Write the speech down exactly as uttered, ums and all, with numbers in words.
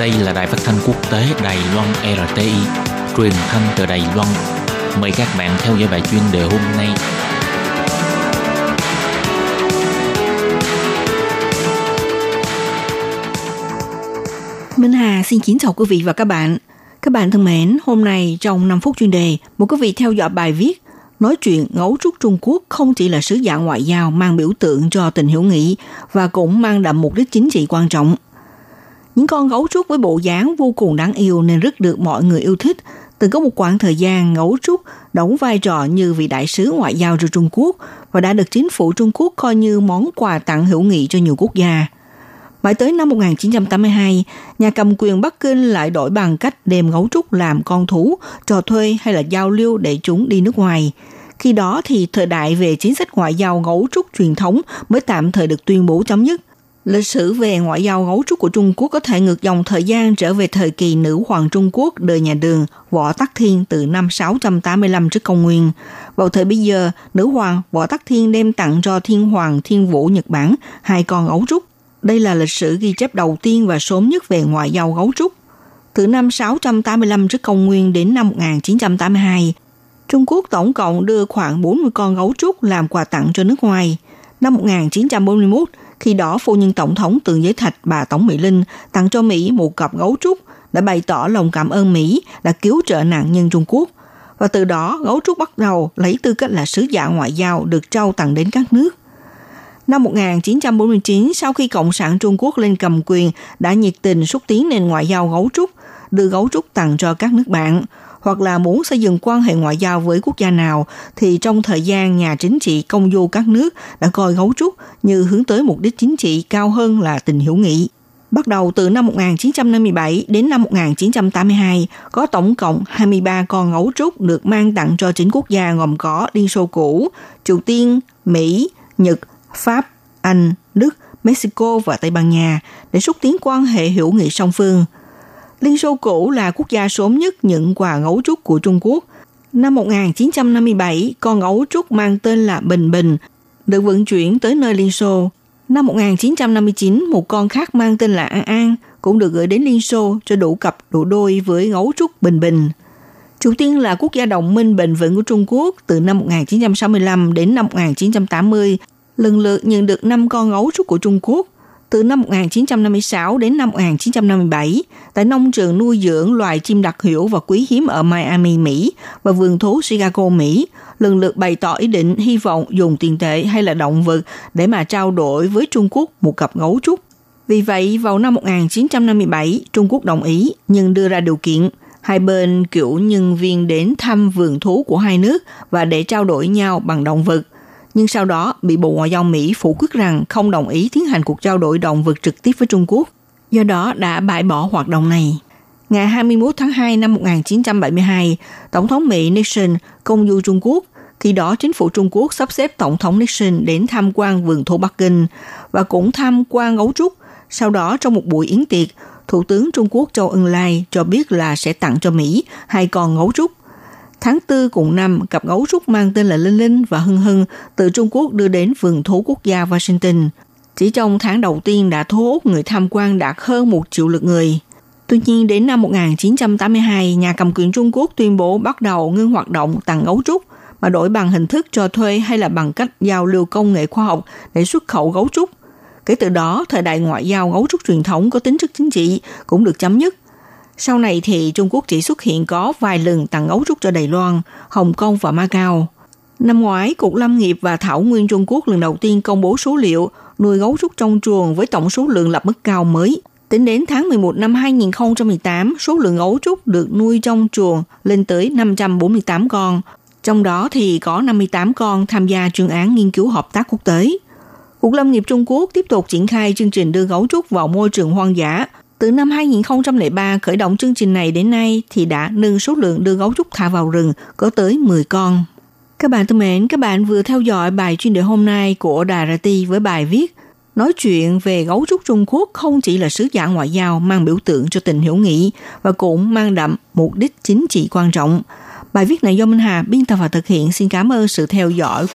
Đây là đài phát thanh quốc tế Đài Loan rờ tê i, truyền thanh từ Đài Loan. Mời các bạn theo dõi bài chuyên đề hôm nay. Minh Hà xin kính chào quý vị và các bạn. Các bạn thân mến, hôm nay trong năm phút chuyên đề, mời quý vị theo dõi bài viết nói chuyện ngấu trúc Trung Quốc không chỉ là sứ giả ngoại giao mang biểu tượng cho tình hữu nghị và cũng mang đậm mục đích chính trị quan trọng. Những con gấu trúc với bộ dáng vô cùng đáng yêu nên rất được mọi người yêu thích. Từng có một quãng thời gian, gấu trúc đóng vai trò như vị đại sứ ngoại giao cho Trung Quốc và đã được chính phủ Trung Quốc coi như món quà tặng hữu nghị cho nhiều quốc gia. Mãi tới năm một nghìn chín trăm tám mươi hai, nhà cầm quyền Bắc Kinh lại đổi bằng cách đem gấu trúc làm con thú, trò thuê hay là giao lưu để chúng đi nước ngoài. Khi đó thì thời đại về chính sách ngoại giao gấu trúc truyền thống mới tạm thời được tuyên bố chấm dứt. Lịch sử về ngoại giao gấu trúc của Trung Quốc có thể ngược dòng thời gian trở về thời kỳ nữ hoàng Trung Quốc đời nhà Đường Võ Tắc Thiên từ năm sáu trăm tám mươi lăm trước công nguyên. Vào thời bây giờ, nữ hoàng Võ Tắc Thiên đem tặng cho Thiên Hoàng Thiên Vũ Nhật Bản hai con gấu trúc. Đây là lịch sử ghi chép đầu tiên và sớm nhất về ngoại giao gấu trúc. Từ năm sáu trăm tám mươi lăm trước công nguyên đến năm một nghìn chín trăm tám mươi hai, Trung Quốc tổng cộng đưa khoảng bốn mươi con gấu trúc làm quà tặng cho nước ngoài. Năm một nghìn chín trăm bốn mươi mốt, khi đó phu nhân tổng thống Tưởng Giới Thạch bà Tổng Mỹ Linh tặng cho Mỹ một cặp gấu trúc đã bày tỏ lòng cảm ơn Mỹ đã cứu trợ nạn nhân Trung Quốc. Và từ đó gấu trúc bắt đầu lấy tư cách là sứ giả ngoại giao được trao tặng đến các nước. Năm một nghìn chín trăm bốn mươi chín, sau khi Cộng sản Trung Quốc lên cầm quyền đã nhiệt tình xúc tiến nền ngoại giao gấu trúc, đưa gấu trúc tặng cho các nước bạn, hoặc là muốn xây dựng quan hệ ngoại giao với quốc gia nào, thì trong thời gian nhà chính trị công du các nước đã coi gấu trúc như hướng tới mục đích chính trị cao hơn là tình hữu nghị. Bắt đầu từ năm một nghìn chín trăm năm mươi bảy đến năm một nghìn chín trăm tám mươi hai, có tổng cộng hai mươi ba con gấu trúc được mang tặng cho chính quốc gia gồm có Liên Xô cũ, Triều Tiên, Mỹ, Nhật, Pháp, Anh, Đức, Mexico và Tây Ban Nha để xúc tiến quan hệ hữu nghị song phương. Liên Xô cũ là quốc gia sớm nhất nhận quà gấu trúc của Trung Quốc. Năm một nghìn chín trăm năm mươi bảy, con gấu trúc mang tên là Bình Bình được vận chuyển tới nơi Liên Xô. Năm một nghìn chín trăm năm mươi chín, một con khác mang tên là An An cũng được gửi đến Liên Xô cho đủ cặp đủ đôi với gấu trúc Bình Bình. Triều Tiên là quốc gia đồng minh bền vững của Trung Quốc từ năm một nghìn chín trăm sáu mươi lăm đến năm một nghìn chín trăm tám mươi, lần lượt nhận được năm con gấu trúc của Trung Quốc. Từ năm một nghìn chín trăm năm mươi sáu đến năm một nghìn chín trăm năm mươi bảy, tại nông trường nuôi dưỡng loài chim đặc hữu và quý hiếm ở Miami, Mỹ và vườn thú Chicago, Mỹ, lần lượt bày tỏ ý định hy vọng dùng tiền tệ hay là động vật để mà trao đổi với Trung Quốc một cặp gấu trúc. Vì vậy, vào năm một nghìn chín trăm năm mươi bảy, Trung Quốc đồng ý nhưng đưa ra điều kiện hai bên cử nhân viên đến thăm vườn thú của hai nước và để trao đổi nhau bằng động vật. Nhưng sau đó bị Bộ Ngoại giao Mỹ phủ quyết rằng không đồng ý tiến hành cuộc trao đổi động vật trực tiếp với Trung Quốc, do đó đã bãi bỏ hoạt động này. Ngày hai mươi mốt tháng hai năm một nghìn chín trăm bảy mươi hai, Tổng thống Mỹ Nixon công du Trung Quốc, khi đó chính phủ Trung Quốc sắp xếp Tổng thống Nixon đến tham quan vườn thú Bắc Kinh và cũng tham quan gấu trúc. Sau đó trong một buổi yến tiệc, Thủ tướng Trung Quốc Châu Ân Lai cho biết là sẽ tặng cho Mỹ hai con gấu trúc. Tháng tư cùng năm, cặp gấu trúc mang tên là Linh Linh và Hưng Hưng từ Trung Quốc đưa đến vườn thú quốc gia Washington. Chỉ trong tháng đầu tiên đã thu hút người tham quan đạt hơn một triệu lượt người. Tuy nhiên, đến năm một nghìn chín trăm tám mươi hai, nhà cầm quyền Trung Quốc tuyên bố bắt đầu ngưng hoạt động tặng gấu trúc mà đổi bằng hình thức cho thuê hay là bằng cách giao lưu công nghệ khoa học để xuất khẩu gấu trúc. Kể từ đó, thời đại ngoại giao gấu trúc truyền thống có tính chất chính trị cũng được chấm dứt. Sau này thì Trung Quốc chỉ xuất hiện có vài lần tặng gấu trúc cho Đài Loan, Hồng Kông và Macau. Năm ngoái, Cục Lâm nghiệp và Thảo nguyên Trung Quốc lần đầu tiên công bố số liệu nuôi gấu trúc trong chuồng với tổng số lượng lập mức cao mới. Tính đến tháng mười một năm hai nghìn không trăm mười tám, số lượng gấu trúc được nuôi trong chuồng lên tới năm trăm bốn mươi tám con, trong đó thì có năm mươi tám con tham gia chuyên án nghiên cứu hợp tác quốc tế. Cục Lâm nghiệp Trung Quốc tiếp tục triển khai chương trình đưa gấu trúc vào môi trường hoang dã. Từ năm hai nghìn không trăm lẻ ba khởi động chương trình này đến nay thì đã nâng số lượng đưa gấu trúc thả vào rừng có tới mười con. Các bạn thân mến, các bạn vừa theo dõi bài chuyên đề hôm nay của Đài rờ tê i với bài viết nói chuyện về gấu trúc Trung Quốc không chỉ là sứ giả ngoại giao mang biểu tượng cho tình hữu nghị và cũng mang đậm mục đích chính trị quan trọng. Bài viết này do Minh Hà biên tập và thực hiện. Xin cảm ơn sự theo dõi.